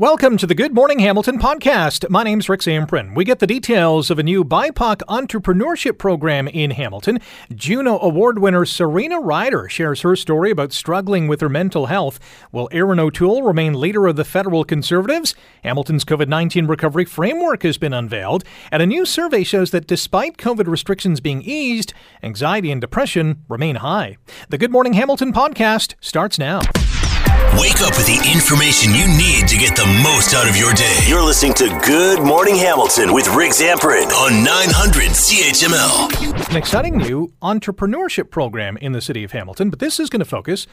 Welcome to the Good Morning Hamilton podcast. My name's Rick Zamperin. We get the details of a new BIPOC entrepreneurship program in Hamilton. Juno Award winner Serena Ryder shares her story about struggling with her mental health. Will Erin O'Toole remain leader of the federal Conservatives? Hamilton's COVID-19 recovery framework has been unveiled. And a new survey shows that despite COVID restrictions being eased, anxiety and depression remain high. The Good Morning Hamilton podcast starts now. Wake up with the information you need to get the most out of your day. You're listening to Good Morning Hamilton with Rick Zamperin on 900 CHML. An exciting new entrepreneurship program in the city of Hamilton, but this is going to focus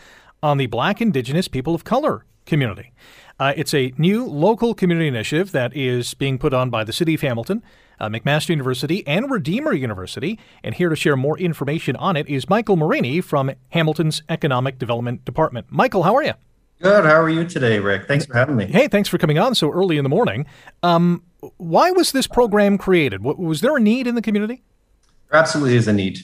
on the Black, Indigenous, people of color community. It's a new local community initiative that is being put on by the city of Hamilton, McMaster University, and Redeemer University. And here to share more information on it is Michael Marini from Hamilton's Economic Development Department. Michael, how are you? Good. How are you today, Rick? Thanks for having me. Hey, thanks for coming on so early in the morning. Why was this program created? Was there a need in the community? There absolutely is a need.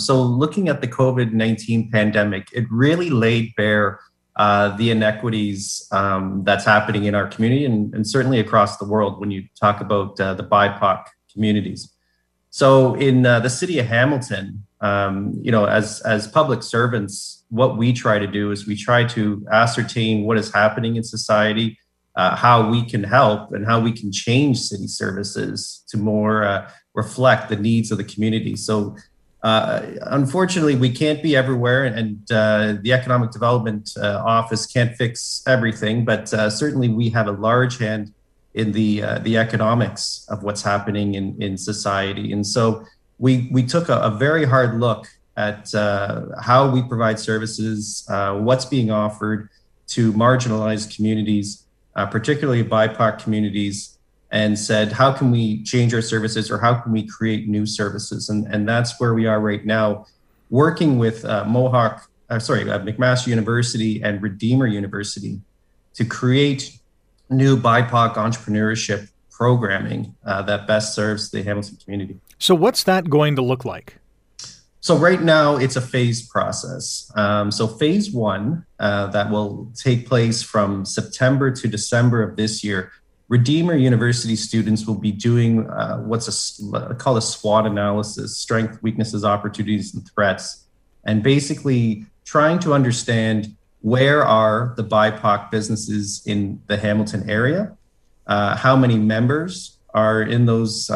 So looking at the COVID-19 pandemic, it really laid bare the inequities that's happening in our community and certainly across the world when you talk about the BIPOC communities. So in the city of Hamilton, as public servants, what we try to do is we try to ascertain what is happening in society, how we can help and how we can change city services to more reflect the needs of the community. So unfortunately, we can't be everywhere and the Economic Development Office can't fix everything, but certainly we have a large hand in the economics of what's happening in society. And so we took a very hard look at how we provide services, what's being offered to marginalized communities, particularly BIPOC communities, and said, how can we change our services or how can we create new services? And that's where we are right now, working with McMaster University and Redeemer University to create new BIPOC entrepreneurship programming that best serves the Hamilton community. So what's that going to look like? So right now it's a phased process. So phase one that will take place from September to December of this year, Redeemer University students will be doing what's called a SWOT analysis, strengths, weaknesses, opportunities, and threats, and basically trying to understand where are the BIPOC businesses in the Hamilton area, how many members are in those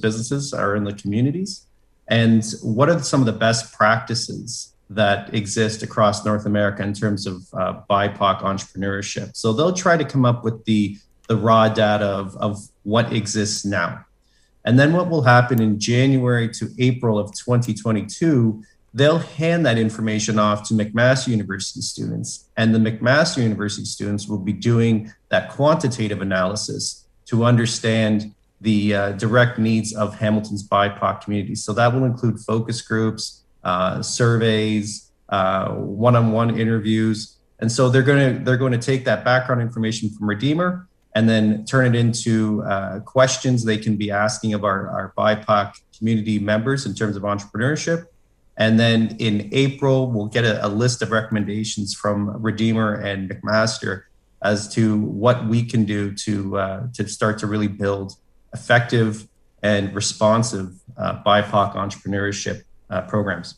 businesses, are in the communities, and what are some of the best practices that exist across North America in terms of BIPOC entrepreneurship? So they'll try to come up with the raw data of what exists now. And then what will happen in January to April of 2022, they'll hand that information off to McMaster University students. And the McMaster University students will be doing that quantitative analysis to understand the direct needs of Hamilton's BIPOC community. So that will include focus groups, surveys, one-on-one interviews. And so they're going to take that background information from Redeemer and then turn it into questions they can be asking of our BIPOC community members in terms of entrepreneurship. And then in April, we'll get a list of recommendations from Redeemer and McMaster as to what we can do to start to really build effective and responsive BIPOC entrepreneurship programs.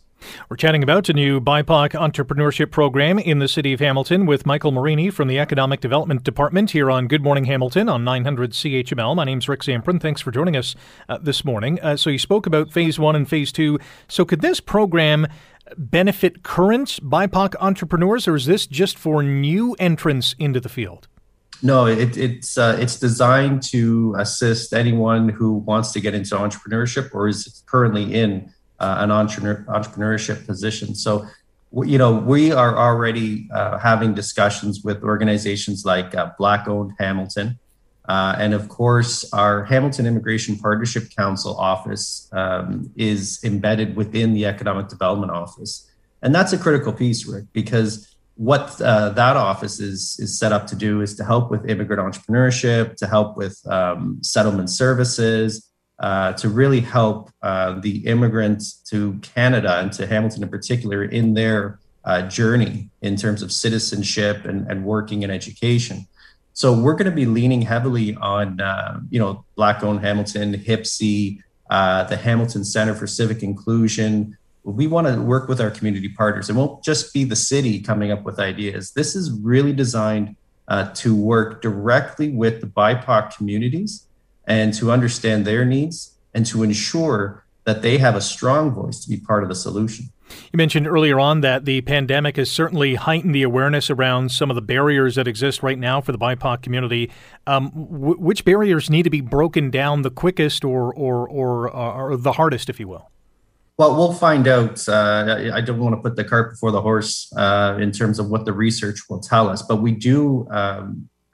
We're chatting about a new BIPOC entrepreneurship program in the city of Hamilton with Michael Marini from the Economic Development Department here on Good Morning Hamilton on 900 CHML. My name's Rick Zamperin. Thanks for joining us this morning. So you spoke about phase one and phase two. So could this program benefit current BIPOC entrepreneurs, or is this just for new entrants into the field? No, it's designed to assist anyone who wants to get into entrepreneurship or is currently in an entrepreneurship position. So, we are already having discussions with organizations like Black-Owned Hamilton, and of course, our Hamilton Immigration Partnership Council office is embedded within the Economic Development Office, and that's a critical piece, Rick, because what that office is set up to do is to help with immigrant entrepreneurship, to help with settlement services, to really help the immigrants to Canada and to Hamilton in particular in their journey in terms of citizenship and working in education. So we're going to be leaning heavily on, Black-Owned Hamilton, Hipsy, the Hamilton Center for Civic Inclusion. We want to work with our community partners. It won't just be the city coming up with ideas. This is really designed to work directly with the BIPOC communities and to understand their needs and to ensure that they have a strong voice to be part of the solution. You mentioned earlier on that the pandemic has certainly heightened the awareness around some of the barriers that exist right now for the BIPOC community. Which barriers need to be broken down the quickest or the hardest, if you will? Well, we'll find out. I don't want to put the cart before the horse in terms of what the research will tell us, but we do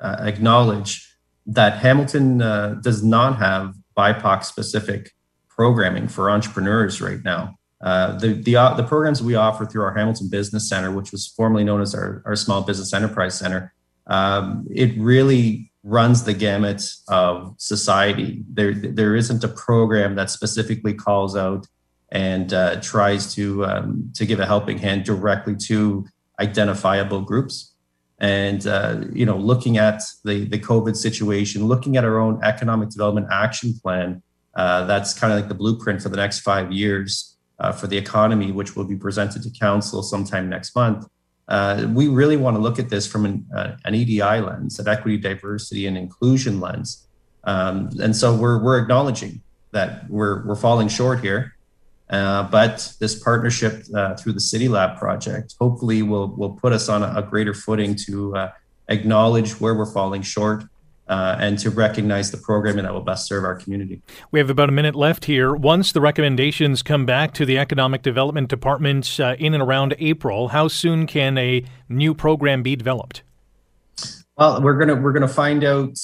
acknowledge that Hamilton does not have BIPOC-specific programming for entrepreneurs right now. The programs we offer through our Hamilton Business Center, which was formerly known as our Small Business Enterprise Center, it really runs the gamut of society. There isn't a program that specifically calls out and tries to give a helping hand directly to identifiable groups. And, looking at the COVID situation, looking at our own economic development action plan, that's kind of like the blueprint for the next 5 years. For the economy, which will be presented to council sometime next month. We really want to look at this from an EDI lens, an equity, diversity, and inclusion lens. And so we're acknowledging that we're falling short here. But this partnership through the City Lab project, hopefully will put us on a greater footing to acknowledge where we're falling short, and to recognize the programming that will best serve our community. We have about a minute left here. Once the recommendations come back to the Economic Development Department in and around April, how soon can a new program be developed? Well, we're gonna find out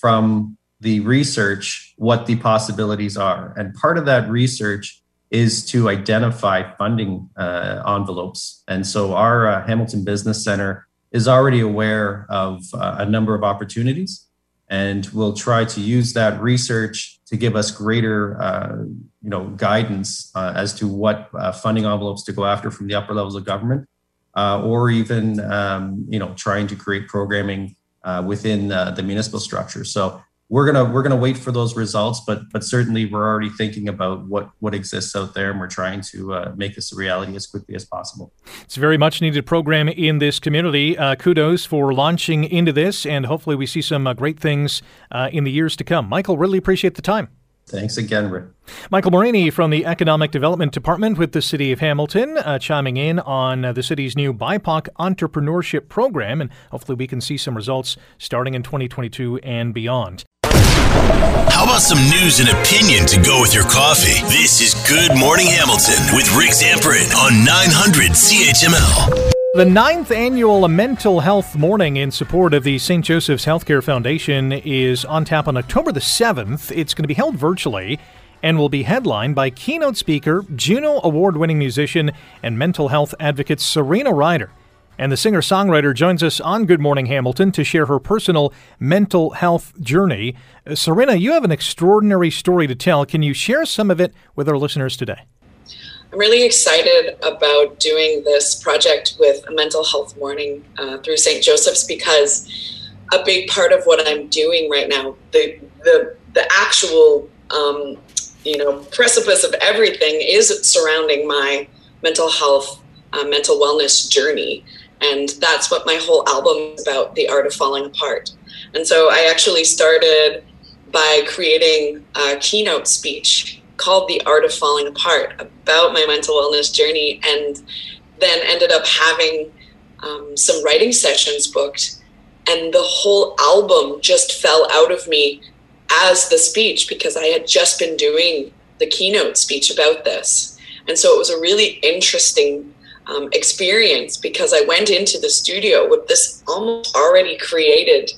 from the research what the possibilities are, and part of that research is to identify funding envelopes. And so our Hamilton Business Center is already aware of a number of opportunities, and we'll try to use that research to give us greater, guidance as to what funding envelopes to go after from the upper levels of government, or even, trying to create programming within the municipal structure. So we're gonna wait for those results, but certainly we're already thinking about what exists out there, and we're trying to make this a reality as quickly as possible. It's a very much needed program in this community. Kudos for launching into this, and hopefully we see some great things in the years to come. Michael, really appreciate the time. Thanks again, Rick. Michael Marini from the Economic Development Department with the City of Hamilton, chiming in on the city's new BIPOC entrepreneurship program, and hopefully we can see some results starting in 2022 and beyond. How about some news and opinion to go with your coffee? This is Good Morning Hamilton with Rick Zamperin on 900 CHML. The 9th annual Mental Health Morning in support of the St. Joseph's Healthcare Foundation is on tap on October the 7th. It's going to be held virtually and will be headlined by keynote speaker, Juno Award-winning musician, and mental health advocate Serena Ryder. And the singer-songwriter joins us on Good Morning Hamilton to share her personal mental health journey. Serena, you have an extraordinary story to tell. Can you share some of it with our listeners today? I'm really excited about doing this project with a mental health morning through St. Joseph's, because a big part of what I'm doing right now, the actual precipice of everything, is surrounding my mental health, mental wellness journey, and that's what my whole album is about, The Art of Falling Apart. And so I actually started by creating a keynote speech called The Art of Falling Apart, about my mental wellness journey, and then ended up having some writing sessions booked, and the whole album just fell out of me as the speech, because I had just been doing the keynote speech about this. And so it was a really interesting experience, because I went into the studio with this almost already created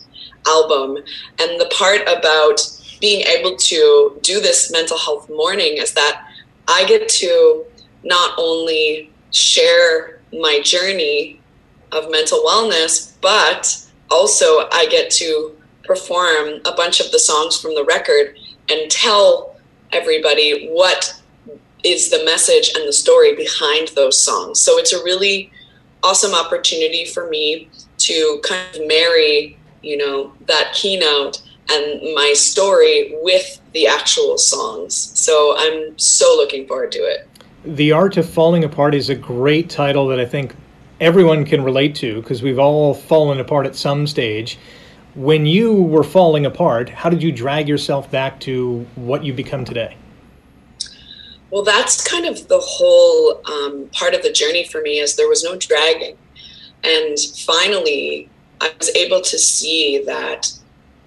album, and the part about being able to do this mental health morning is that I get to not only share my journey of mental wellness, but also I get to perform a bunch of the songs from the record and tell everybody what is the message and the story behind those songs. So it's a really awesome opportunity for me to kind of marry you know, that keynote and my story with the actual songs. So I'm so looking forward to it. The Art of Falling Apart is a great title that I think everyone can relate to, because we've all fallen apart at some stage. When you were falling apart, how did you drag yourself back to what you've become today? Well, that's kind of the whole part of the journey for me, is there was no dragging. And finally, I was able to see that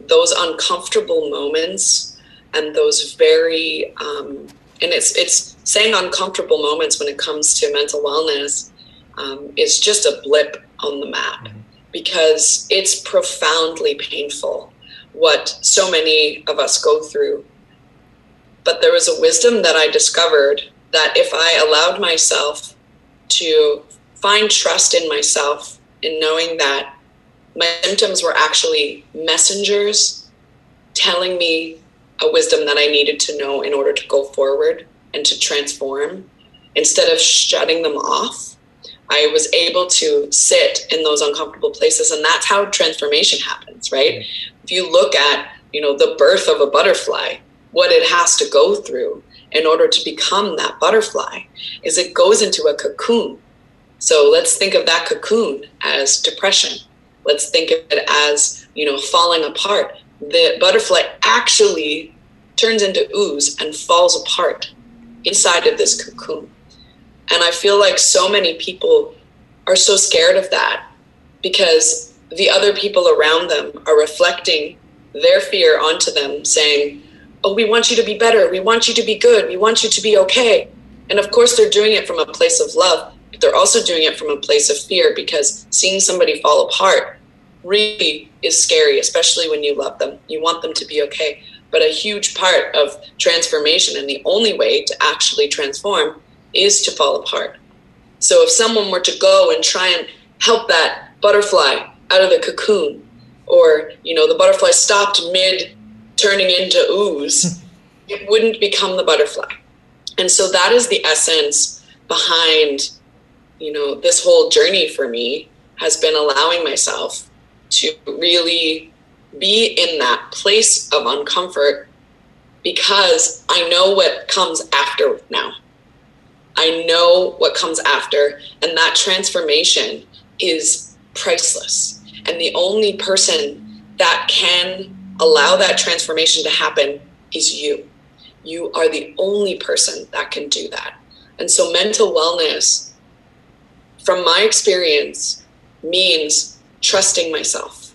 those uncomfortable moments and those very... and it's saying uncomfortable moments when it comes to mental wellness is just a blip on the map, because it's profoundly painful what so many of us go through. But there was a wisdom that I discovered that if I allowed myself to find trust in myself, in knowing that my symptoms were actually messengers telling me a wisdom that I needed to know in order to go forward and to transform, instead of shutting them off, I was able to sit in those uncomfortable places. And that's how transformation happens, right? If you look at, you know, the birth of a butterfly, what it has to go through in order to become that butterfly is it goes into a cocoon. So let's think of that cocoon as depression. Let's think of it as, you know, falling apart. The butterfly actually turns into ooze and falls apart inside of this cocoon. And I feel like so many people are so scared of that because the other people around them are reflecting their fear onto them, saying, oh, we want you to be better. We want you to be good. We want you to be okay. And of course, they're doing it from a place of love, but they're also doing it from a place of fear, because seeing somebody fall apart really is scary, especially when you love them. You want them to be okay. But a huge part of transformation, and the only way to actually transform, is to fall apart. So if someone were to go and try and help that butterfly out of the cocoon, or, you know, the butterfly stopped mid turning into ooze, it wouldn't become the butterfly. And so that is the essence behind, you know, this whole journey for me, has been allowing myself to really be in that place of uncomfort, because I know what comes after now. I know what comes after, and that transformation is priceless. And the only person that can allow that transformation to happen is you. You are the only person that can do that. And so mental wellness, from my experience, means trusting myself.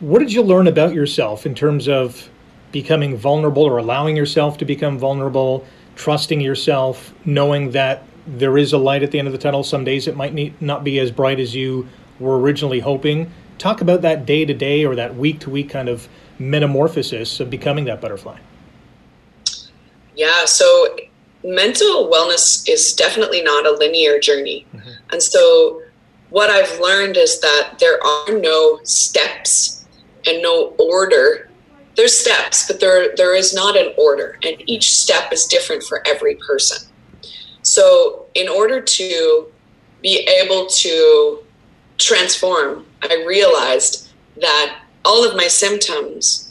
What did you learn about yourself in terms of becoming vulnerable, or allowing yourself to become vulnerable, trusting yourself, knowing that there is a light at the end of the tunnel? Some days it might not be as bright as you were originally hoping. Talk about that day-to-day or that week-to-week kind of metamorphosis of becoming that butterfly. Yeah, so mental wellness is definitely not a linear journey. Mm-hmm. And so what I've learned is that there are no steps and no order. There's steps, but there is not an order. And each step is different for every person. So in order to be able to transform, I realized that all of my symptoms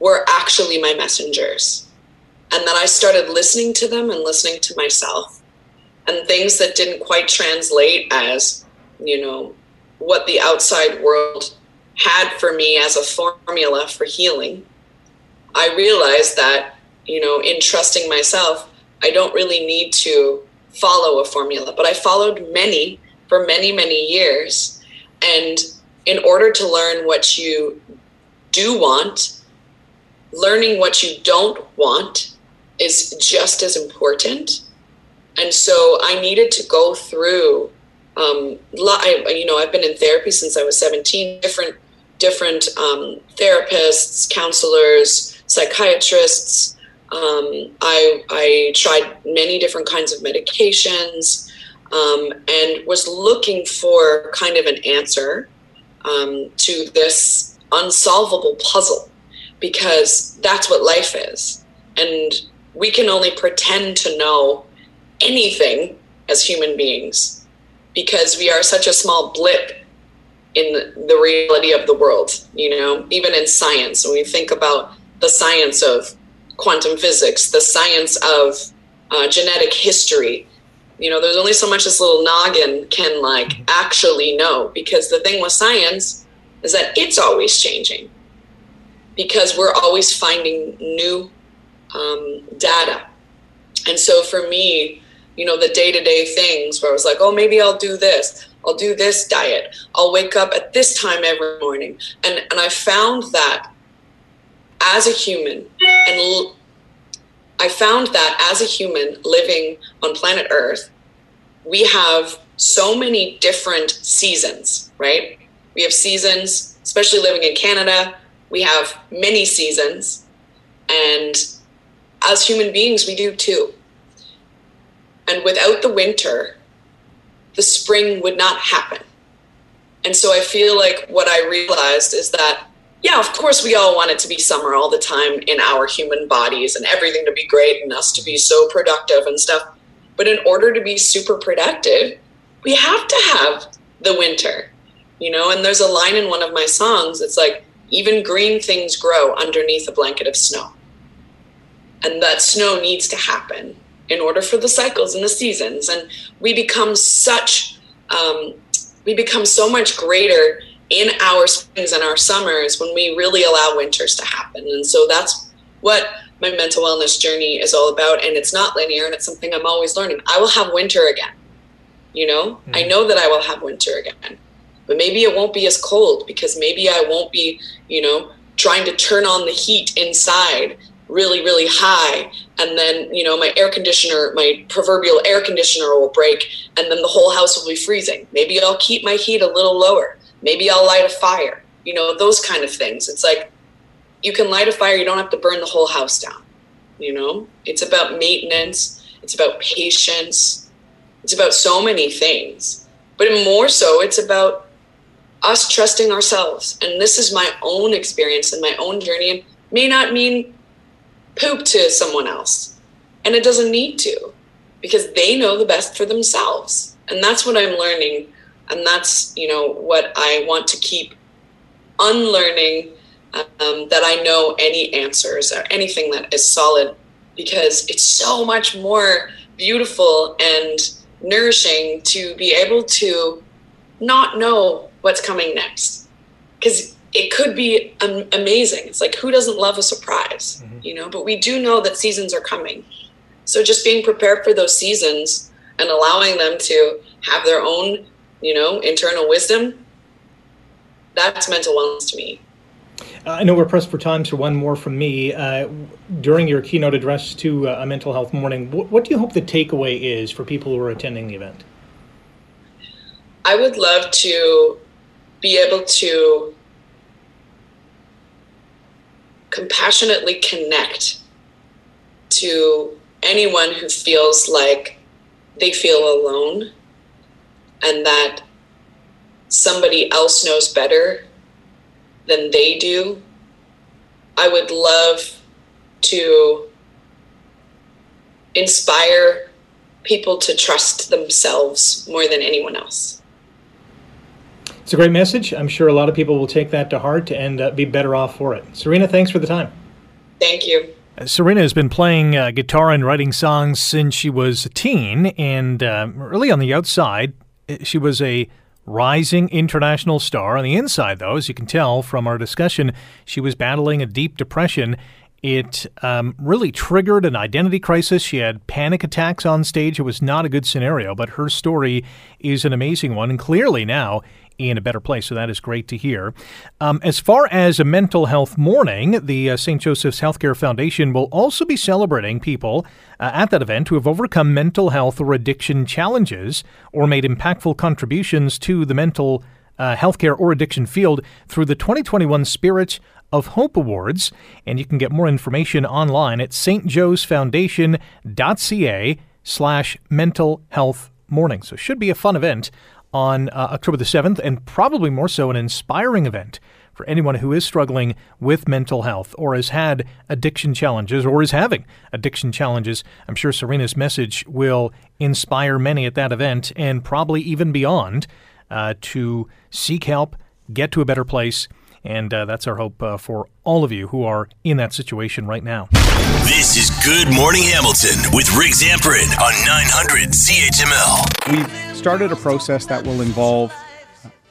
were actually my messengers, and that I started listening to them and listening to myself, and things that didn't quite translate as, you know, what the outside world had for me as a formula for healing. I realized that, you know, in trusting myself, I don't really need to follow a formula, but I followed many for many, many years. And in order to learn what you do want, learning what you don't want is just as important. And so I needed to go through, you know, I've been in therapy since I was 17, different therapists, counselors, psychiatrists. I tried many different kinds of medications, and was looking for kind of an answer to this unsolvable puzzle, because that's what life is. And we can only pretend to know anything as human beings, because we are such a small blip in the reality of the world, you know, even in science. When we think about the science of quantum physics, the science of genetic history, you know, there's only so much this little noggin can like actually know, because the thing with science is that it's always changing, because we're always finding new data. And so for me, you know, the day-to-day things where I was like, oh, maybe I'll do this diet, I'll wake up at this time every morning. And I found that as a human, living on planet Earth, we have so many different seasons, right? We have seasons, especially living in Canada, we have many seasons. And as human beings, we do too. And without the winter, the spring would not happen. And so I feel like what I realized is that, yeah, of course, we all want it to be summer all the time in our human bodies and everything to be great and us to be so productive and stuff. But in order to be super productive, we have to have the winter, you know. And there's a line in one of my songs, it's like, even green things grow underneath a blanket of snow. And that snow needs to happen in order for the cycles and the seasons. And we become so much greater in our springs and our summers when we really allow winters to happen. And so that's what my mental wellness journey is all about. And it's not linear, and it's something I'm always learning. I will have winter again, you know? Mm-hmm. I know that I will have winter again, but maybe it won't be as cold, because maybe I won't be, you know, trying to turn on the heat inside really, really high. And then, you know, my proverbial air conditioner will break, and then the whole house will be freezing. Maybe I'll keep my heat a little lower. Maybe I'll light a fire, you know, those kind of things. It's like, you can light a fire, you don't have to burn the whole house down, you know? It's about maintenance, it's about patience, it's about so many things. But more so, it's about us trusting ourselves. And this is my own experience and my own journey, and may not mean poop to someone else. And it doesn't need to, because they know the best for themselves. And that's what I'm learning. And that's, you know, what I want to keep unlearning, that I know any answers or anything that is solid, because it's so much more beautiful and nourishing to be able to not know what's coming next, because it could be amazing. It's like, who doesn't love a surprise, mm-hmm. you know? But we do know that seasons are coming. So just being prepared for those seasons and allowing them to have their own, you know, internal wisdom, that's mental wellness to me. I know we're pressed for time, so one more from me. During your keynote address to a mental health morning, what do you hope the takeaway is for people who are attending the event? I would love to be able to compassionately connect to anyone who feels like they feel alone, and that somebody else knows better than they do. I would love to inspire people to trust themselves more than anyone else. It's a great message. I'm sure a lot of people will take that to heart and be better off for it. Serena, thanks for the time. Thank you. Serena has been playing guitar and writing songs since she was a teen, and really on the outside, she was a rising international star. On the inside, though, as you can tell from our discussion, she was battling a deep depression. It really triggered an identity crisis. She had panic attacks on stage. It was not a good scenario, but her story is an amazing one, and clearly now in a better place, so that is great to hear. As far as a mental health morning, the St. Joseph's Healthcare Foundation will also be celebrating people at that event who have overcome mental health or addiction challenges or made impactful contributions to the mental healthcare or addiction field through the 2021 Spirit of Hope Awards. And you can get more information online at stjosfoundation.ca/mental-health-morning. So it should be a fun event on October the 7th, and probably more so an inspiring event for anyone who is struggling with mental health or has had addiction challenges or is having addiction challenges. I'm sure Serena's message will inspire many at that event and probably even beyond to seek help, get to a better place, and that's our hope for all of you who are in that situation right now. This is Good Morning Hamilton with Rick Zamperin on 900 CHML. We've started a process that will involve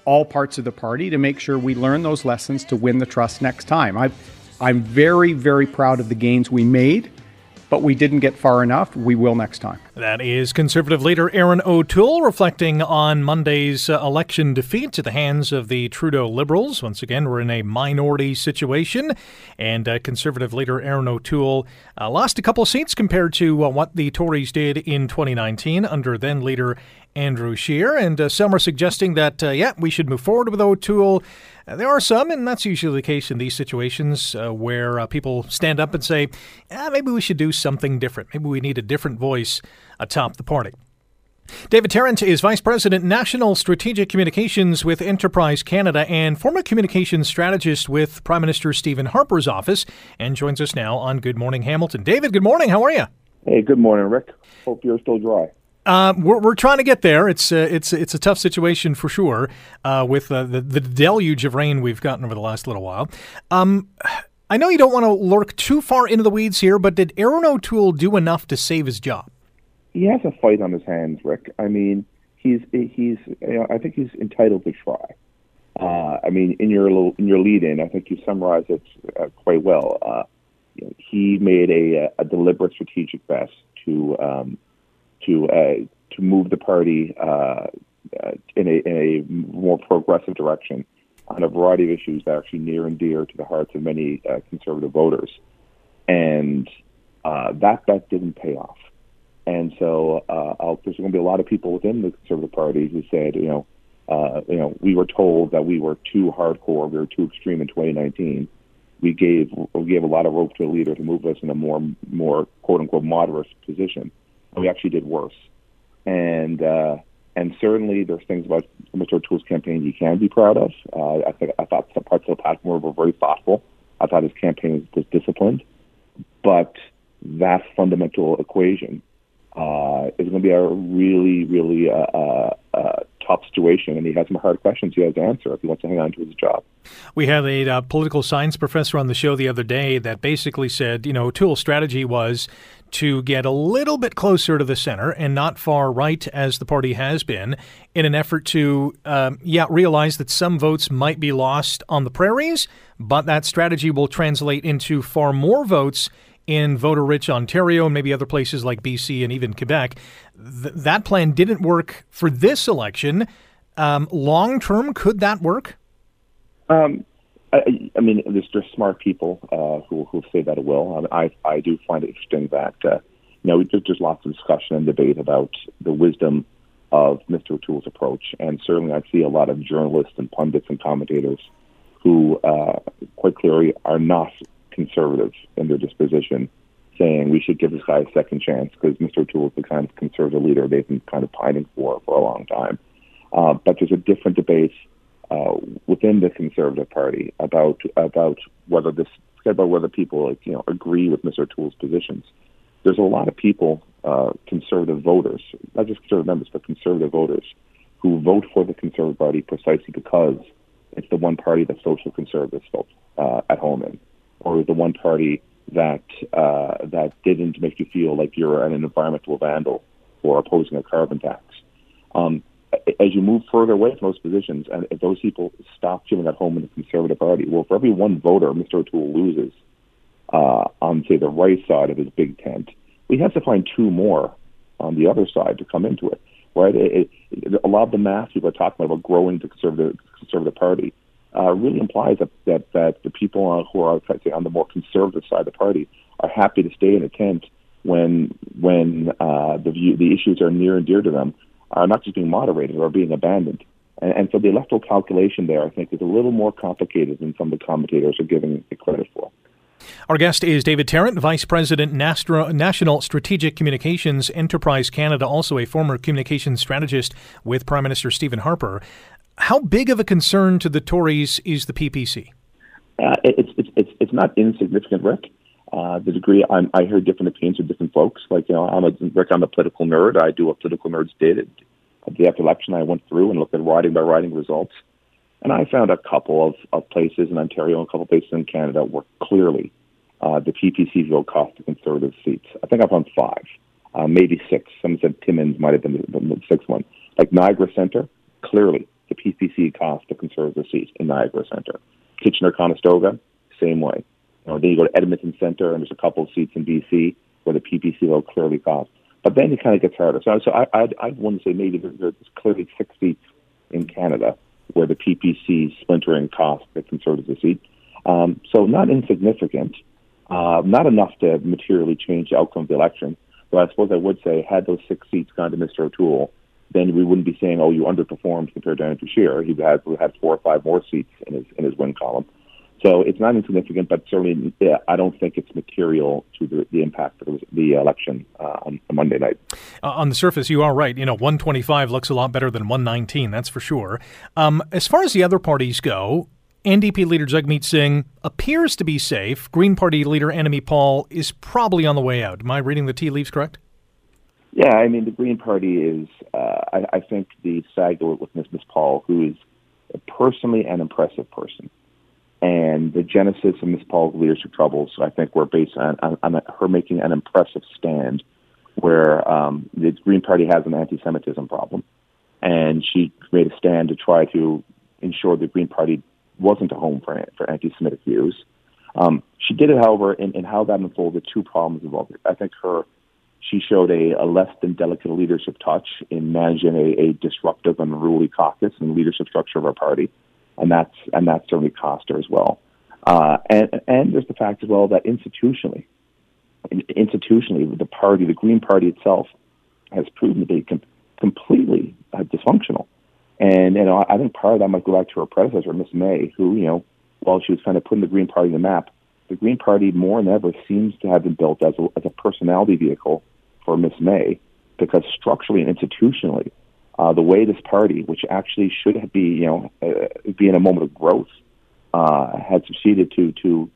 all parts of the party to make sure we learn those lessons to win the trust next time. I'm very, very proud of the gains we made, but we didn't get far enough. We will next time. That is Conservative leader Erin O'Toole reflecting on Monday's election defeat at the hands of the Trudeau Liberals. Once again, we're in a minority situation, and Conservative leader Erin O'Toole lost a couple of seats compared to what the Tories did in 2019 under then-leader Andrew Scheer, and some are suggesting that, we should move forward with O'Toole. There are some, and that's usually the case in these situations, where people stand up and say, maybe we should do something different. Maybe we need a different voice atop the party. David Tarrant is Vice President, National Strategic Communications with Enterprise Canada and former communications strategist with Prime Minister Stephen Harper's office, and joins us now on Good Morning Hamilton. David, good morning. How are you? Hey, good morning, Rick. Hope you're still dry. We're trying to get there. It's a tough situation for sure with the deluge of rain we've gotten over the last little while. I know you don't want to lurk too far into the weeds here, but did Erin O'Toole do enough to save his job? He has a fight on his hands, Rick. I mean, he's I think he's entitled to try. I mean, in your lead-in, I think you summarized it quite well. He made a deliberate strategic best to move the party in a more progressive direction on a variety of issues that are actually near and dear to the hearts of many Conservative voters, and that bet didn't pay off. And so there's going to be a lot of people within the Conservative Party who said, we were told that we were too hardcore, we were too extreme in 2019. We gave a lot of rope to a leader to move us in a more quote unquote moderate position. We actually did worse, and certainly there's things about Mr. O'Toole's campaign he can be proud of. I thought some parts of the platform were very thoughtful. I thought his campaign was disciplined, but that fundamental equation is going to be a really, really tough situation, and he has some hard questions he has to answer if he wants to hang on to his job. We had a political science professor on the show the other day that basically said, O'Toole's strategy was to get a little bit closer to the center and not far right as the party has been in an effort to, realize that some votes might be lost on the prairies, but that strategy will translate into far more votes in voter-rich Ontario and maybe other places like BC and even Quebec. That plan didn't work for this election. Long-term, could that work? I mean, there's smart people who say that it will. I do find it interesting that, there's lots of discussion and debate about the wisdom of Mr. O'Toole's approach. And certainly I see a lot of journalists and pundits and commentators who quite clearly are not conservative in their disposition, saying we should give this guy a second chance because Mr. O'Toole is the kind of conservative leader they've been kind of pining for a long time. But there's a different debate within the Conservative Party about whether people agree with Mr. O'Toole's positions. There's a lot of people, conservative voters, not just conservative members, but conservative voters, who vote for the Conservative Party precisely because it's the one party that social conservatives vote at home in, or the one party that didn't make you feel like you're an environmental vandal or opposing a carbon tax. As you move further away from those positions, and if those people stop feeling at home in the Conservative Party, well, for every one voter Mr. O'Toole loses on, say, the right side of his big tent, we have to find two more on the other side to come into it, right? A lot of the math people are talking about growing the Conservative Party really implies that the people who are, say, on the more conservative side of the party are happy to stay in a tent when the issues are near and dear to them are not just being moderated or being abandoned. And so the electoral calculation there, I think, is a little more complicated than some of the commentators are giving it credit for. Our guest is David Tarrant, Vice President, National Strategic Communications, Enterprise Canada, also a former communications strategist with Prime Minister Stephen Harper. How big of a concern to the Tories is the PPC? It's not insignificant, Rick. The degree I hear different opinions from different folks. Like I'm a political nerd. I do a political nerd's Day after election, I went through and looked at riding-by-riding results, and I found a couple of places in Ontario and a couple places in Canada were clearly the PPC vote cost the Conservative seats. I think I found 5, maybe 6. Someone said Timmins might have been the 6th one. Like Niagara Centre, clearly the PPC cost the Conservative seats in Niagara Centre. Kitchener-Conestoga, same way. You know, then you go to Edmonton Centre, and there's a couple of seats in BC where the PPC vote clearly cost. But then it kind of gets harder. So I'd want to say maybe there's clearly 6 seats in Canada where the PPC splintering cost the Conservative seat. So not insignificant, not enough to materially change the outcome of the election. But I suppose I would say had those 6 seats gone to Mr. O'Toole, then we wouldn't be saying, oh, you underperformed compared to Andrew Scheer. He would have 4 or 5 more seats in his win column. So it's not insignificant, but certainly I don't think it's material to the impact of the election on Monday night. On the surface, you are right. You know, 125 looks a lot better than 119, that's for sure. As far as the other parties go, NDP leader Jagmeet Singh appears to be safe. Green Party leader Annamie Paul is probably on the way out. Am I reading the tea leaves correct? Yeah, I mean, the Green Party is, I think, the saga with Ms. Paul, who is personally an impressive person. And the genesis of Ms. Paul's leadership troubles, I think, were based on her making an impressive stand where the Green Party has an anti-Semitism problem. And she made a stand to try to ensure the Green Party wasn't a home for anti-Semitic views. She did it, however, in how that unfolded, 2 problems involved. I think she showed a less than delicate leadership touch in managing a disruptive and unruly caucus and leadership structure of our party. And that certainly cost her as well. And there's the fact as well that institutionally, the party, the Green Party itself, has proven to be completely dysfunctional. And you know, I think part of that might go back to her predecessor, Miss May, who, you know, while she was kind of putting the Green Party on the map, the Green Party more than ever seems to have been built as a personality vehicle for Miss May, because structurally and institutionally, the way this party, which actually should be, you know, be in a moment of growth, had succeeded to you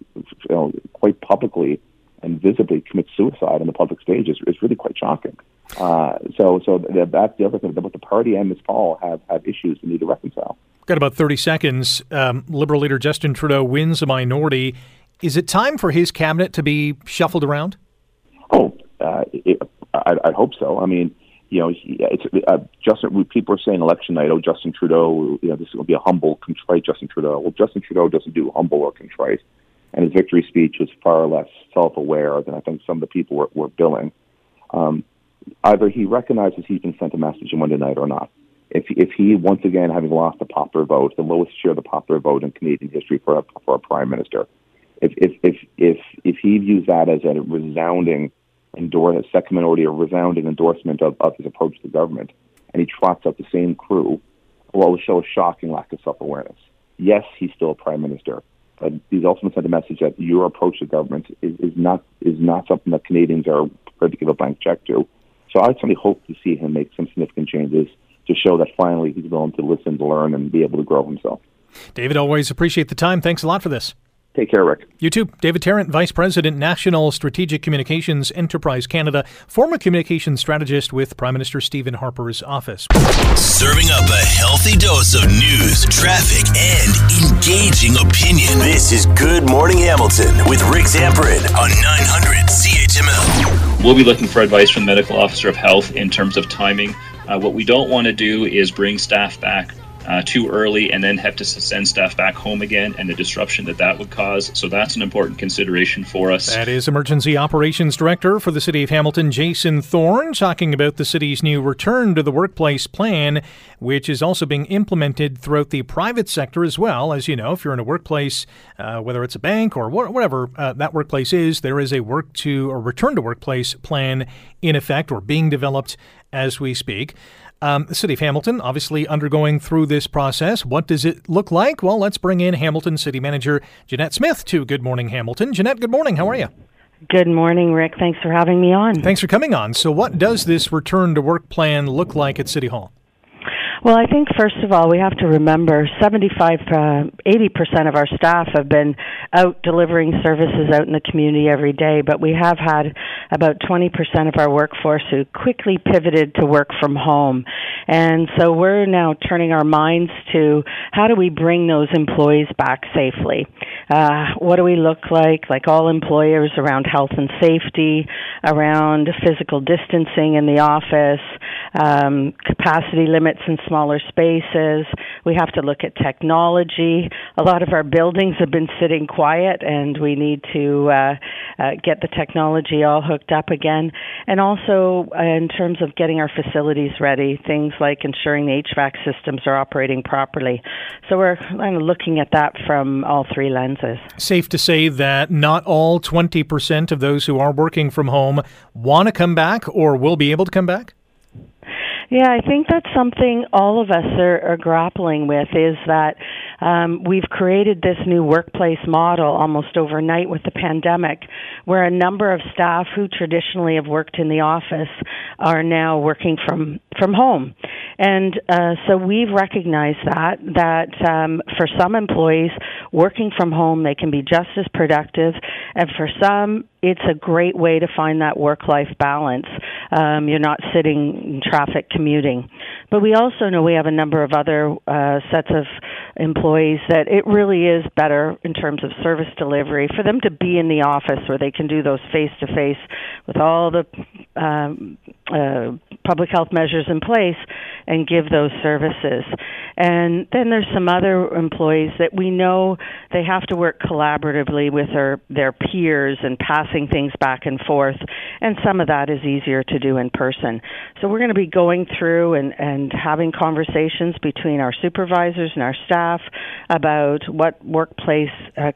know, quite publicly and visibly commit suicide on the public stage is really quite shocking. So that's the other thing. Both the party and Ms. Paul have issues they need to reconcile. Got about 30 seconds. Liberal leader Justin Trudeau wins a minority. Is it time for his cabinet to be shuffled around? Oh, I hope so. I mean, you know, Justin, people are saying election night, oh, Justin Trudeau, you know, this will be a humble, contrite Justin Trudeau. Well, Justin Trudeau doesn't do humble or contrite, and his victory speech was far less self-aware than I think some of the people were billing. Either he recognizes he's been sent a message on Monday night or not. If he, once again, having lost the popular vote, the lowest share of the popular vote in Canadian history for a prime minister, if he views that as a resounding endorse a second minority, a resounding endorsement of his approach to government, and he trots out the same crew, well, it will show a shocking lack of self-awareness. Yes, he's still a prime minister, but he's also sent a message that your approach to government is not something that Canadians are prepared to give a blank check to. So I certainly hope to see him make some significant changes to show that finally he's willing to listen, to learn, and be able to grow himself. David, always appreciate the time. Thanks a lot for this. Take care, Rick. You too. David Tarrant, Vice President, National Strategic Communications, Enterprise Canada, former communications strategist with Prime Minister Stephen Harper's office. Serving up a healthy dose of news, traffic, and engaging opinion. This is Good Morning Hamilton with Rick Zamperin on 900 CHML. We'll be looking for advice from the Medical Officer of Health in terms of timing. What we don't want to do is bring staff back too early and then have to send staff back home again, and the disruption that would cause. So that's an important consideration for us. That is Emergency Operations Director for the City of Hamilton, Jason Thorne, talking about the city's new return to the workplace plan, which is also being implemented throughout the private sector as well. As you know, if you're in a workplace, whether it's a bank or whatever that workplace is, there is a return to workplace plan in effect or being developed as we speak. The City of Hamilton, obviously undergoing through this process. What does it look like? Well, let's bring in Hamilton City Manager Jeanette Smith to Good Morning Hamilton. Jeanette, good morning. How are you? Good morning, Rick. Thanks for having me on. Thanks for coming on. So what does this return to work plan look like at City Hall? Well, I think, first of all, we have to remember 80% of our staff have been out delivering services out in the community every day, but we have had about 20% of our workforce who quickly pivoted to work from home. And so we're now turning our minds to how do we bring those employees back safely? What do we look like all employers, around health and safety, around physical distancing in the office, capacity limits in smaller spaces. We have to look at technology. A lot of our buildings have been sitting quiet, and we need to get the technology all hooked up again. And also in terms of getting our facilities ready, things like ensuring the HVAC systems are operating properly. So we're kind of looking at that from all three lenses. Safe to say that not all 20% of those who are working from home want to come back or will be able to come back? Yeah, I think that's something all of us are grappling with, is that we've created this new workplace model almost overnight with the pandemic, where a number of staff who traditionally have worked in the office are now working from home. And so we've recognized that for some employees, working from home, they can be just as productive, and for some, it's a great way to find that work-life balance. You're not sitting in traffic commuting. But we also know we have a number of other sets of employees that it really is better in terms of service delivery for them to be in the office where they can do those face-to-face with all the public health measures in place and give those services. And then there's some other employees that we know they have to work collaboratively with their peers and passing things back and forth, and some of that is easier to do in person. So we're going to be going through and having conversations between our supervisors and our staff about what workplace,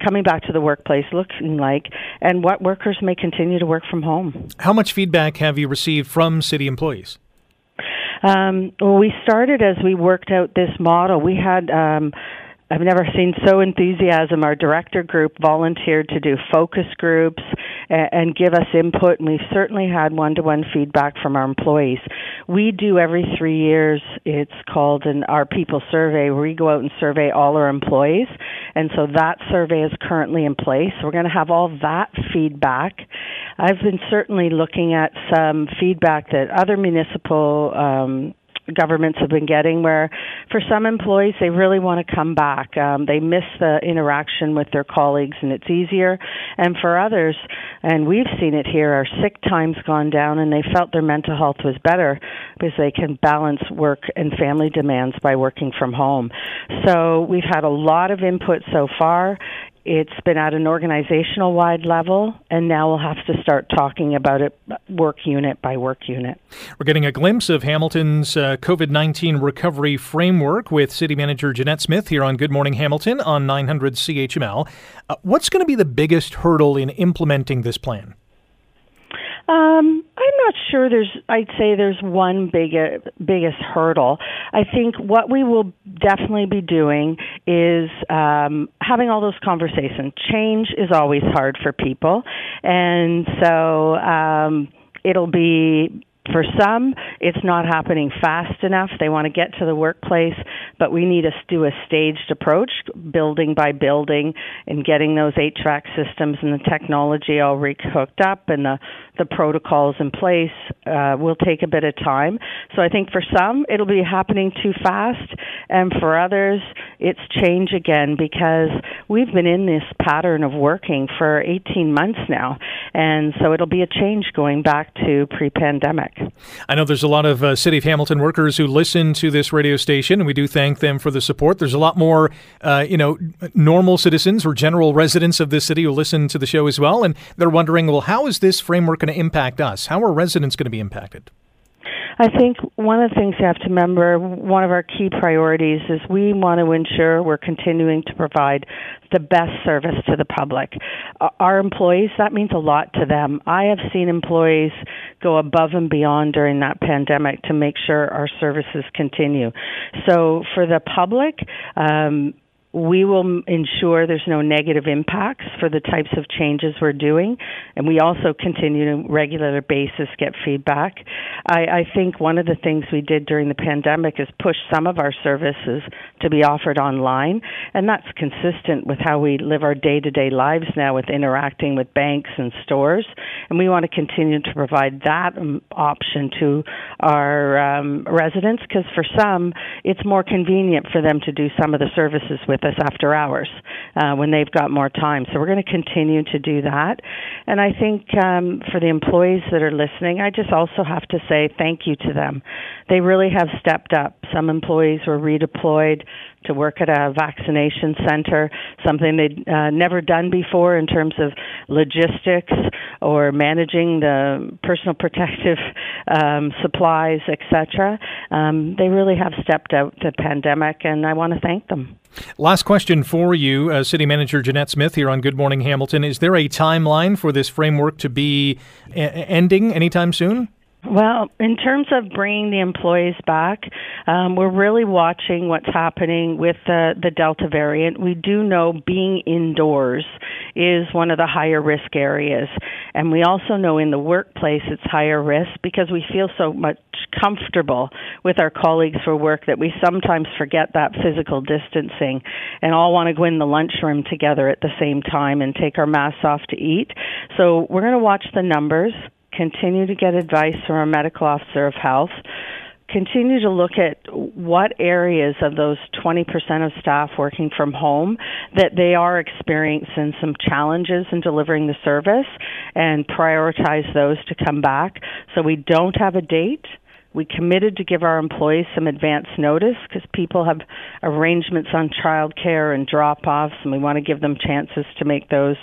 coming back to the workplace looking like, and what workers may continue to work from home. How much feedback have you received from city employees? Well, we started as we worked out this model. We had, I've never seen so enthusiasm. Our director group volunteered to do focus groups and give us input, and we've certainly had one-to-one feedback from our employees. We do every 3 years, it's called an Our People Survey, where we go out and survey all our employees, and so that survey is currently in place. We're going to have all that feedback. I've been certainly looking at some feedback that other municipal governments have been getting, where for some employees they really want to come back. They miss the interaction with their colleagues and it's easier. And for others, and we've seen it here, our sick time's gone down and they felt their mental health was better because they can balance work and family demands by working from home. So we've had a lot of input so far. It's been at an organizational-wide level, and now we'll have to start talking about it work unit by work unit. We're getting a glimpse of Hamilton's COVID-19 recovery framework with City Manager Jeanette Smith here on Good Morning Hamilton on 900 CHML. What's going to be the biggest hurdle in implementing this plan? I'm not sure I'd say there's one biggest hurdle. I think what we will definitely be doing is having all those conversations. Change is always hard for people, and so it'll be, for some, it's not happening fast enough. They want to get to the workplace, but we need to do a staged approach, building by building, and getting those HVAC systems and the technology all hooked up and the protocols in place will take a bit of time. So I think for some, it'll be happening too fast, and for others, it's change again, because we've been in this pattern of working for 18 months now, and so it'll be a change going back to pre-pandemic. I know there's a lot of City of Hamilton workers who listen to this radio station, and we do thank them for the support. There's a lot more, normal citizens or general residents of this city who listen to the show as well, and they're wondering, well, how is this framework going to impact us? How are residents going to be impacted? I think one of the things you have to remember, one of our key priorities is we want to ensure we're continuing to provide the best service to the public. Our employees, that means a lot to them. I have seen employees go above and beyond during that pandemic to make sure our services continue. So for the public, We will ensure there's no negative impacts for the types of changes we're doing, and we also continue on a regular basis get feedback. I think one of the things we did during the pandemic is push some of our services to be offered online, and that's consistent with how we live our day-to-day lives now with interacting with banks and stores, and we want to continue to provide that option to our residents, because for some, it's more convenient for them to do some of the services with us after hours when they've got more time. So we're going to continue to do that. And I think for the employees that are listening, I just also have to say thank you to them. They really have stepped up. Some employees were redeployed to work at a vaccination center, something they'd never done before in terms of logistics or managing the personal protective supplies, etc. They really have stepped out the pandemic, and I want to thank them. Last question for you, City Manager Jeanette Smith here on Good Morning Hamilton. Is there a timeline for this framework to be ending anytime soon? Well, in terms of bringing the employees back, we're really watching what's happening with the Delta variant. We do know being indoors is one of the higher risk areas. And we also know in the workplace it's higher risk because we feel so much comfortable with our colleagues for work that we sometimes forget that physical distancing and all want to go in the lunchroom together at the same time and take our masks off to eat. So we're going to watch the numbers, continue to get advice from our medical officer of health, continue to look at what areas of those 20% of staff working from home that they are experiencing some challenges in delivering the service and prioritize those to come back. So we don't have a date. We committed to give our employees some advance notice because people have arrangements on childcare and drop-offs, and we want to give them chances to make those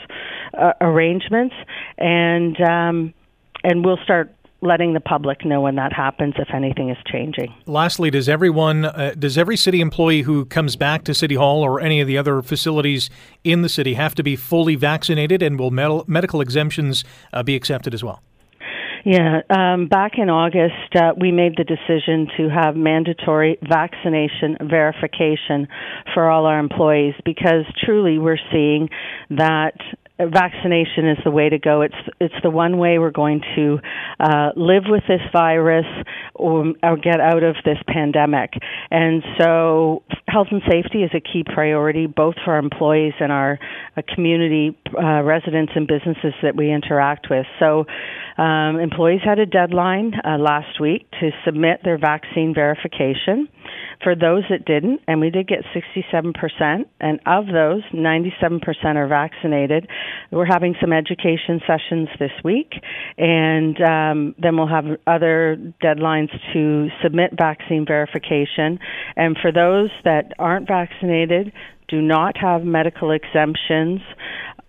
arrangements. And we'll start letting the public know when that happens, if anything is changing. Lastly, does every city employee who comes back to City Hall or any of the other facilities in the city have to be fully vaccinated, and will medical exemptions be accepted as well? Yeah, back in August, we made the decision to have mandatory vaccination verification for all our employees because truly we're seeing that vaccination is the way to go. It's the one way we're going to live with this virus or get out of this pandemic. And so health and safety is a key priority, both for our employees and our community residents and businesses that we interact with. So employees had a deadline last week to submit their vaccine verification. For those that didn't, and we did get 67%, and of those, 97% are vaccinated. We're having some education sessions this week, and then we'll have other deadlines to submit vaccine verification. And for those that aren't vaccinated, do not have medical exemptions,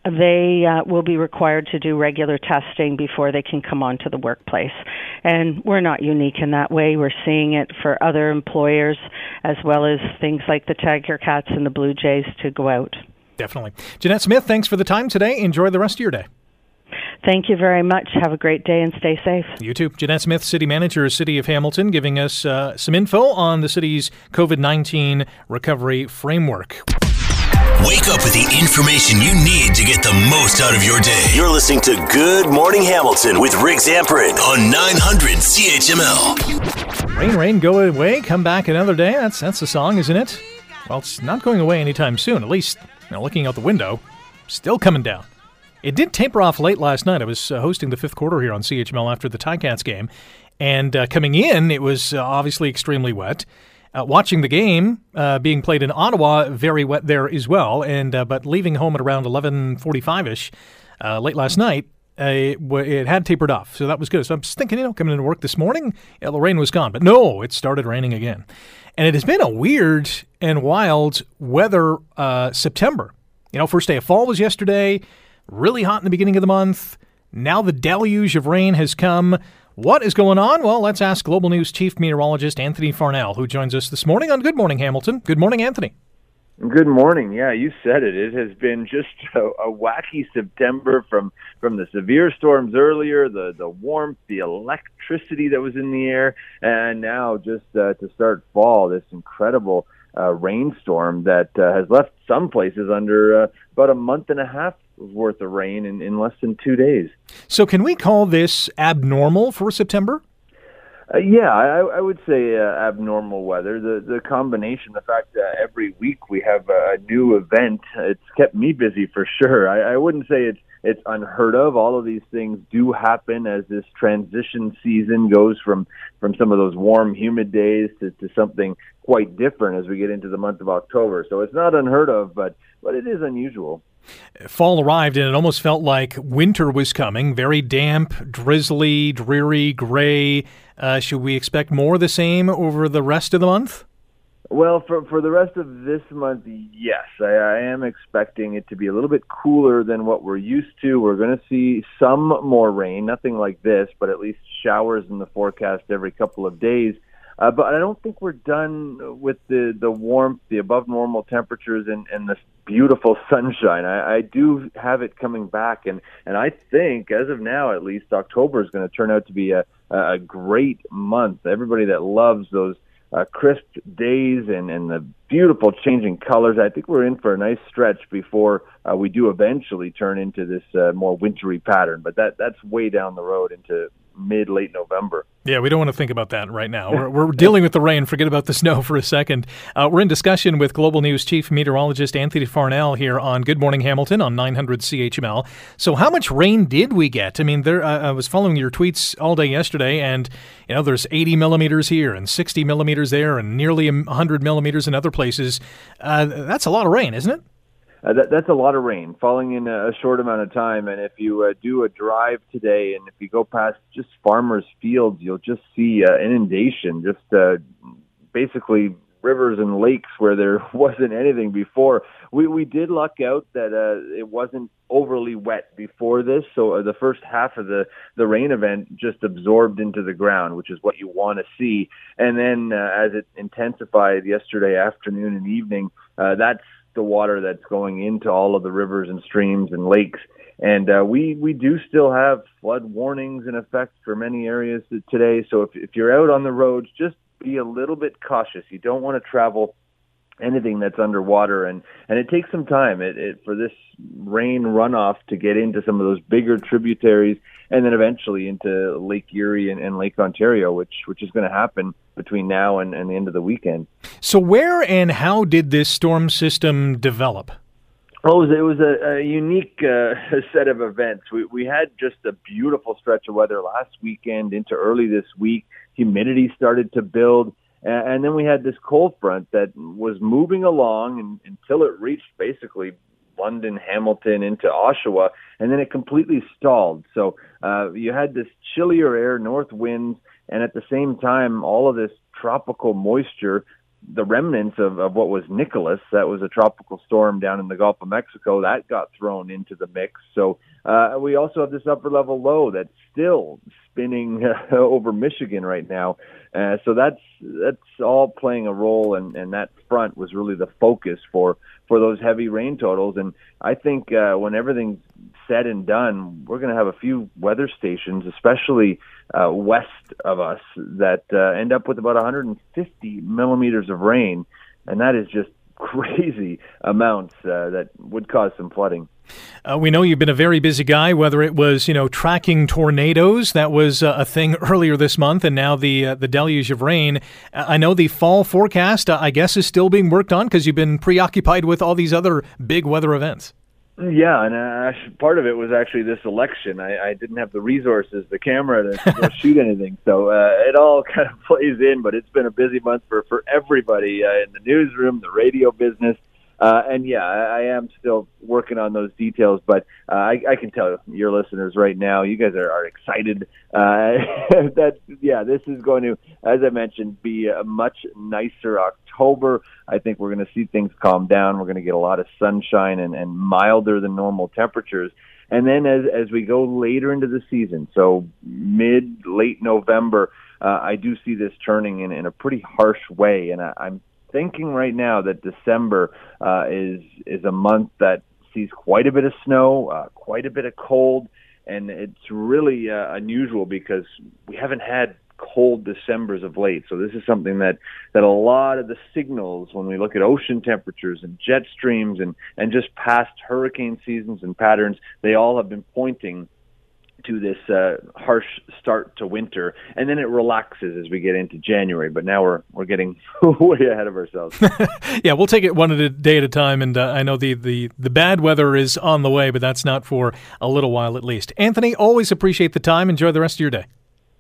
they will be required to do regular testing before they can come onto the workplace. And we're not unique in that way. We're seeing it for other employers, as well as things like the Tiger Cats and the Blue Jays to go out. Definitely. Jeanette Smith, thanks for the time today. Enjoy the rest of your day. Thank you very much. Have a great day and stay safe. You too. Jeanette Smith, City Manager, City of Hamilton, giving us some info on the city's COVID-19 recovery framework. Wake up with the information you need to get the most out of your day. You're listening to Good Morning Hamilton with Rick Zamperin on 900 CHML. Rain, rain, go away, come back another day. That's the song, isn't it? Well, it's not going away anytime soon, at least, looking out the window, still coming down. It did taper off late last night. I was hosting the fifth quarter here on CHML after the Ticats game, and coming in, it was obviously extremely wet. Watching the game being played in Ottawa, very wet there as well. And but leaving home at around 11:45ish late last night, it had tapered off, so that was good. So I'm just thinking, coming into work this morning, the rain was gone, but no, it started raining again. And it has been a weird and wild weather September. First day of fall was yesterday. Really hot in the beginning of the month. Now the deluge of rain has come. What is going on? Well, let's ask Global News Chief Meteorologist Anthony Farnell, who joins us this morning on Good Morning Hamilton. Good morning, Anthony. Good morning. Yeah, you said it. It has been just a wacky September from the severe storms earlier, the warmth, the electricity that was in the air, and now just to start fall, this incredible rainstorm that has left some places under about a month and a half worth of rain in less than 2 days. So can we call this abnormal for September? Yeah, I would say abnormal weather. The combination, the fact that every week we have a new event, it's kept me busy for sure. I wouldn't say it's unheard of. All of these things do happen as this transition season goes from some of those warm, humid days to something quite different as we get into the month of October. So it's not unheard of, but it is unusual. Fall arrived and it almost felt like winter was coming. Very damp, drizzly, dreary, gray. Should we expect more of the same over the rest of the month? Well, for the rest of this month, yes. I am expecting it to be a little bit cooler than what we're used to. We're going to see some more rain, nothing like this, but at least showers in the forecast every couple of days. But I don't think we're done with the warmth, the above-normal temperatures, and the beautiful sunshine. I do have it coming back, and I think, as of now at least, October is going to turn out to be a great month. Everybody that loves those crisp days and the beautiful changing colors. I think we're in for a nice stretch before we do eventually turn into this more wintry pattern, but that's way down the road into mid-late November. Yeah, we don't want to think about that right now. We're dealing with the rain. Forget about the snow for a second. We're in discussion with Global News Chief Meteorologist Anthony Farnell here on Good Morning Hamilton on 900 CHML. So how much rain did we get? I mean, I was following your tweets all day yesterday, and there's 80 millimeters here and 60 millimeters there and nearly 100 millimeters in other places. That's a lot of rain, isn't it? That's a lot of rain falling in a short amount of time. And if you do a drive today and if you go past just farmers' fields, you'll just see inundation, just basically rivers and lakes where there wasn't anything before. We did luck out that it wasn't overly wet before this. So the first half of the rain event just absorbed into the ground, which is what you want to see. And then as it intensified yesterday afternoon and evening, that's the water that's going into all of the rivers and streams and lakes. And we do still have flood warnings in effect for many areas today. So if you're out on the roads, just be a little bit cautious. You don't want to travel anything that's underwater. And it takes some time for this rain runoff to get into some of those bigger tributaries and then eventually into Lake Erie and Lake Ontario, which is going to happen between now and the end of the weekend. So where and how did this storm system develop? Well, it was a unique set of events. We had just a beautiful stretch of weather last weekend into early this week. Humidity started to build. And then we had this cold front that was moving along until it reached basically London, Hamilton, into Oshawa, and then it completely stalled. So you had this chillier air, north winds, and at the same time, all of this tropical moisture, the remnants of what was Nicholas, that was a tropical storm down in the Gulf of Mexico, that got thrown into the mix. So we also have this upper-level low that's still spinning over Michigan right now. So that's all playing a role, and that front was really the focus for those heavy rain totals. And I think when everything's said and done, we're going to have a few weather stations, especially west of us, that end up with about 150 millimeters of rain, and that is just crazy amounts that would cause some flooding. We know you've been a very busy guy, whether it was, tracking tornadoes, that was a thing earlier this month, and now the deluge of rain. I know the fall forecast, I guess, is still being worked on because you've been preoccupied with all these other big weather events. Yeah, and part of it was actually this election. I didn't have the resources, the camera to go shoot anything. So it all kind of plays in, but it's been a busy month for everybody in the newsroom, the radio business. And yeah, I am still working on those details, but I can tell your listeners right now, you guys are excited. This is going to, as I mentioned, be a much nicer October. I think we're going to see things calm down. We're going to get a lot of sunshine and milder than normal temperatures. And then as we go later into the season, so mid, late November, I do see this turning in a pretty harsh way, and I'm thinking right now that December is a month that sees quite a bit of snow, quite a bit of cold, and it's really unusual because we haven't had cold Decembers of late. So this is something that a lot of the signals, when we look at ocean temperatures and jet streams and just past hurricane seasons and patterns, they all have been pointing to this harsh start to winter, and then it relaxes as we get into January. But now we're getting way ahead of ourselves. Yeah, we'll take it one at a day at a time. And I know the bad weather is on the way, but that's not for a little while at least. Anthony, always appreciate the time. Enjoy the rest of your day.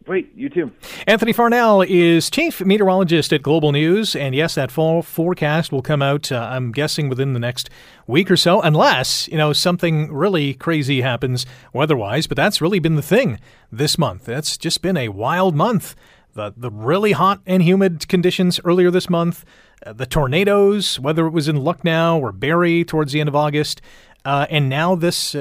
Great, you too. Anthony Farnell is chief meteorologist at Global News, and yes, that fall forecast will come out, I'm guessing, within the next week or so, unless, something really crazy happens weather-wise, but that's really been the thing this month. That's just been a wild month. The really hot and humid conditions earlier this month, the tornadoes, whether it was in Lucknow or Barrie towards the end of August, and now this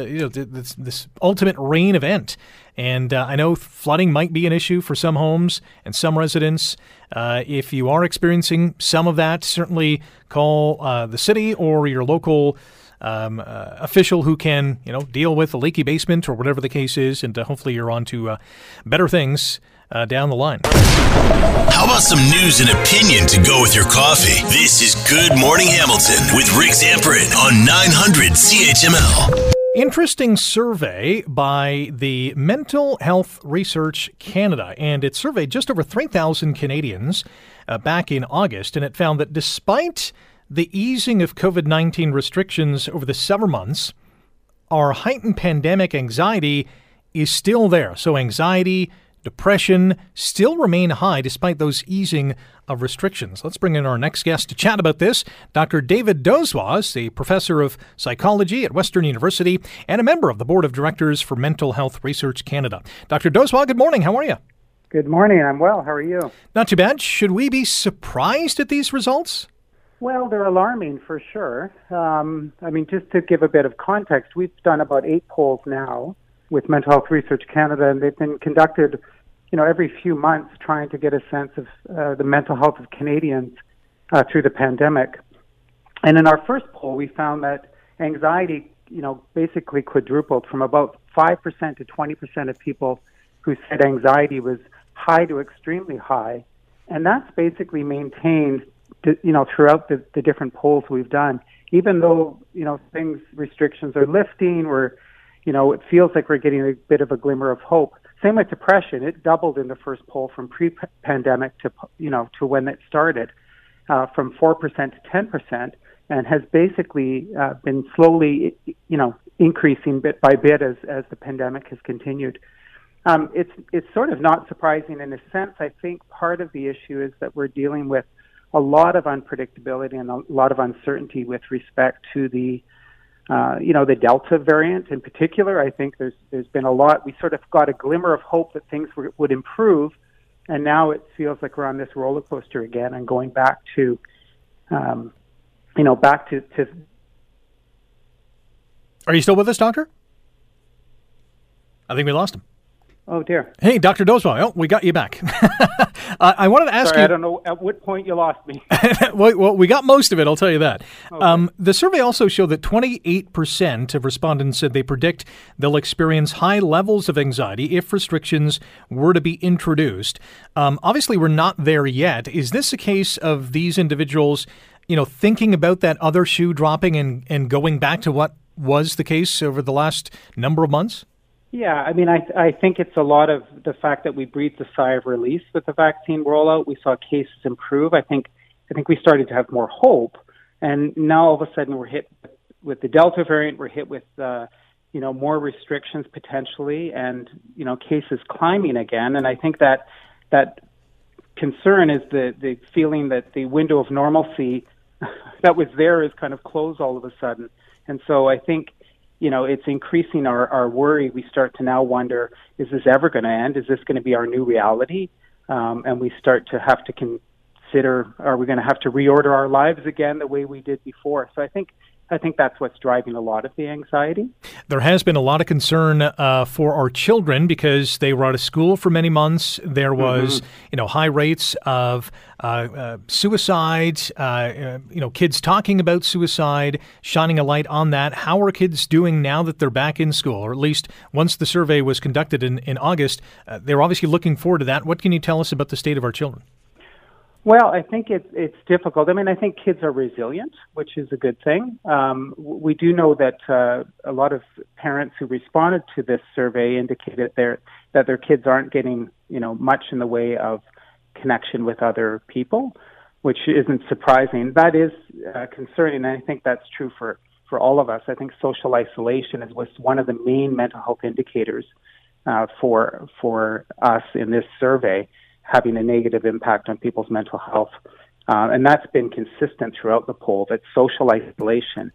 ultimate rain event. And I know flooding might be an issue for some homes and some residents. If you are experiencing some of that, certainly call the city or your local official who can, deal with a leaky basement or whatever the case is. And hopefully you're on to better things down the line. How about some news and opinion to go with your coffee? This is Good Morning Hamilton with Rick Zamperin on 900 CHML. Interesting survey by the Mental Health Research Canada, and it surveyed just over 3,000 Canadians back in August, and it found that despite the easing of COVID-19 restrictions over the summer months, our heightened pandemic anxiety is still there. So anxiety, depression still remain high despite those easing of restrictions. Let's bring in our next guest to chat about this, Dr. David Dozois, the professor of psychology at Western University and a member of the board of directors for Mental Health Research Canada. Dr. Dozois, good morning. How are you? Good morning. I'm well. How are you? Not too bad. Should we be surprised at these results? Well, they're alarming for sure. Just to give a bit of context, we've done about 8 polls now with Mental Health Research Canada, and they've been conducted every few months, trying to get a sense of the mental health of Canadians through the pandemic. And in our first poll, we found that anxiety, basically quadrupled from about 5% to 20% of people who said anxiety was high to extremely high. And that's basically maintained, throughout the different polls we've done, even though, restrictions are lifting, it feels like we're getting a bit of a glimmer of hope. Same with depression. It doubled in the first poll from pre-pandemic to when it started, from 4% to 10%, and has basically been slowly, increasing bit by bit as the pandemic has continued. It's sort of not surprising in a sense. I think part of the issue is that we're dealing with a lot of unpredictability and a lot of uncertainty with respect to the Delta variant in particular. I think there's been a lot. We sort of got a glimmer of hope that things would improve, and now it feels like we're on this roller coaster again and going back to, back to. Are you still with us, Doctor? I think we lost him. Oh, dear. Hey, Dr. Dozois. Oh, we got you back. I wanted to ask you... I don't know at what point you lost me. Well, we got most of it, I'll tell you that. Okay. The survey also showed that 28% of respondents said they predict they'll experience high levels of anxiety if restrictions were to be introduced. Obviously, we're not there yet. Is this a case of these individuals, thinking about that other shoe dropping and going back to what was the case over the last number of months? Yeah, I think it's a lot of the fact that we breathed a sigh of relief with the vaccine rollout. We saw cases improve. I think we started to have more hope, and now all of a sudden we're hit with the Delta variant. We're hit with more restrictions potentially, and cases climbing again. And I think that concern is the feeling that the window of normalcy that was there is kind of closed all of a sudden, and so I think, it's increasing our worry. We start to now wonder, is this ever going to end? Is this going to be our new reality? And we start to have to consider, are we going to have to reorder our lives again the way we did before? So I think I think that's what's driving a lot of the anxiety. There has been a lot of concern for our children because they were out of school for many months. There was, high rates of suicide, kids talking about suicide, shining a light on that. How are kids doing now that they're back in school? Or at least once the survey was conducted in August, they were obviously looking forward to that. What can you tell us about the state of our children? Well, I think it's difficult. I mean, I think kids are resilient, which is a good thing. We do know that a lot of parents who responded to this survey indicated that their kids aren't getting, much in the way of connection with other people, which isn't surprising. That is concerning, and I think that's true for all of us. I think social isolation was one of the main mental health indicators for us in this survey, having a negative impact on people's mental health. And that's been consistent throughout the poll, that social isolation,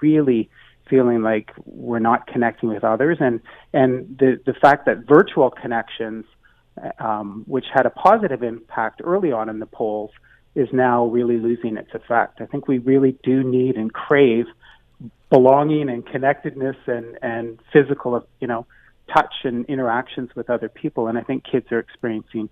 really feeling like we're not connecting with others. And the fact that virtual connections, which had a positive impact early on in the polls, is now really losing its effect. I think we really do need and crave belonging and connectedness and physical, touch and interactions with other people. And I think kids are experiencing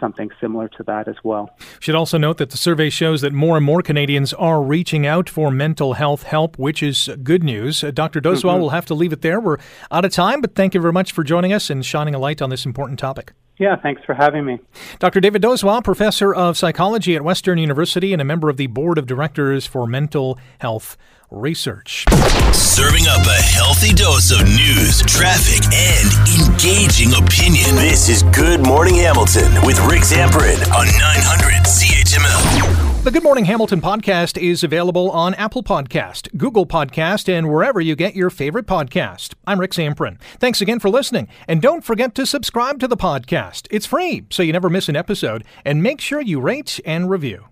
something similar to that as well. Should also note that the survey shows that more and more Canadians are reaching out for mental health help, which is good news. Dr. Dozois, we'll have to leave it there. We're out of time, but thank you very much for joining us and shining a light on this important topic. Yeah, thanks for having me. Dr. David Dozois, professor of psychology at Western University and a member of the board of directors for Mental Health Research. Serving up a healthy dose of news, traffic, and engaging opinion. This is Good Morning Hamilton with Rick Zamperin on 900 CHML. The Good Morning Hamilton podcast is available on Apple Podcast, Google Podcast, and wherever you get your favorite podcast. I'm Rick Zamperin. Thanks again for listening. And don't forget to subscribe to the podcast. It's free, so you never miss an episode. And make sure you rate and review.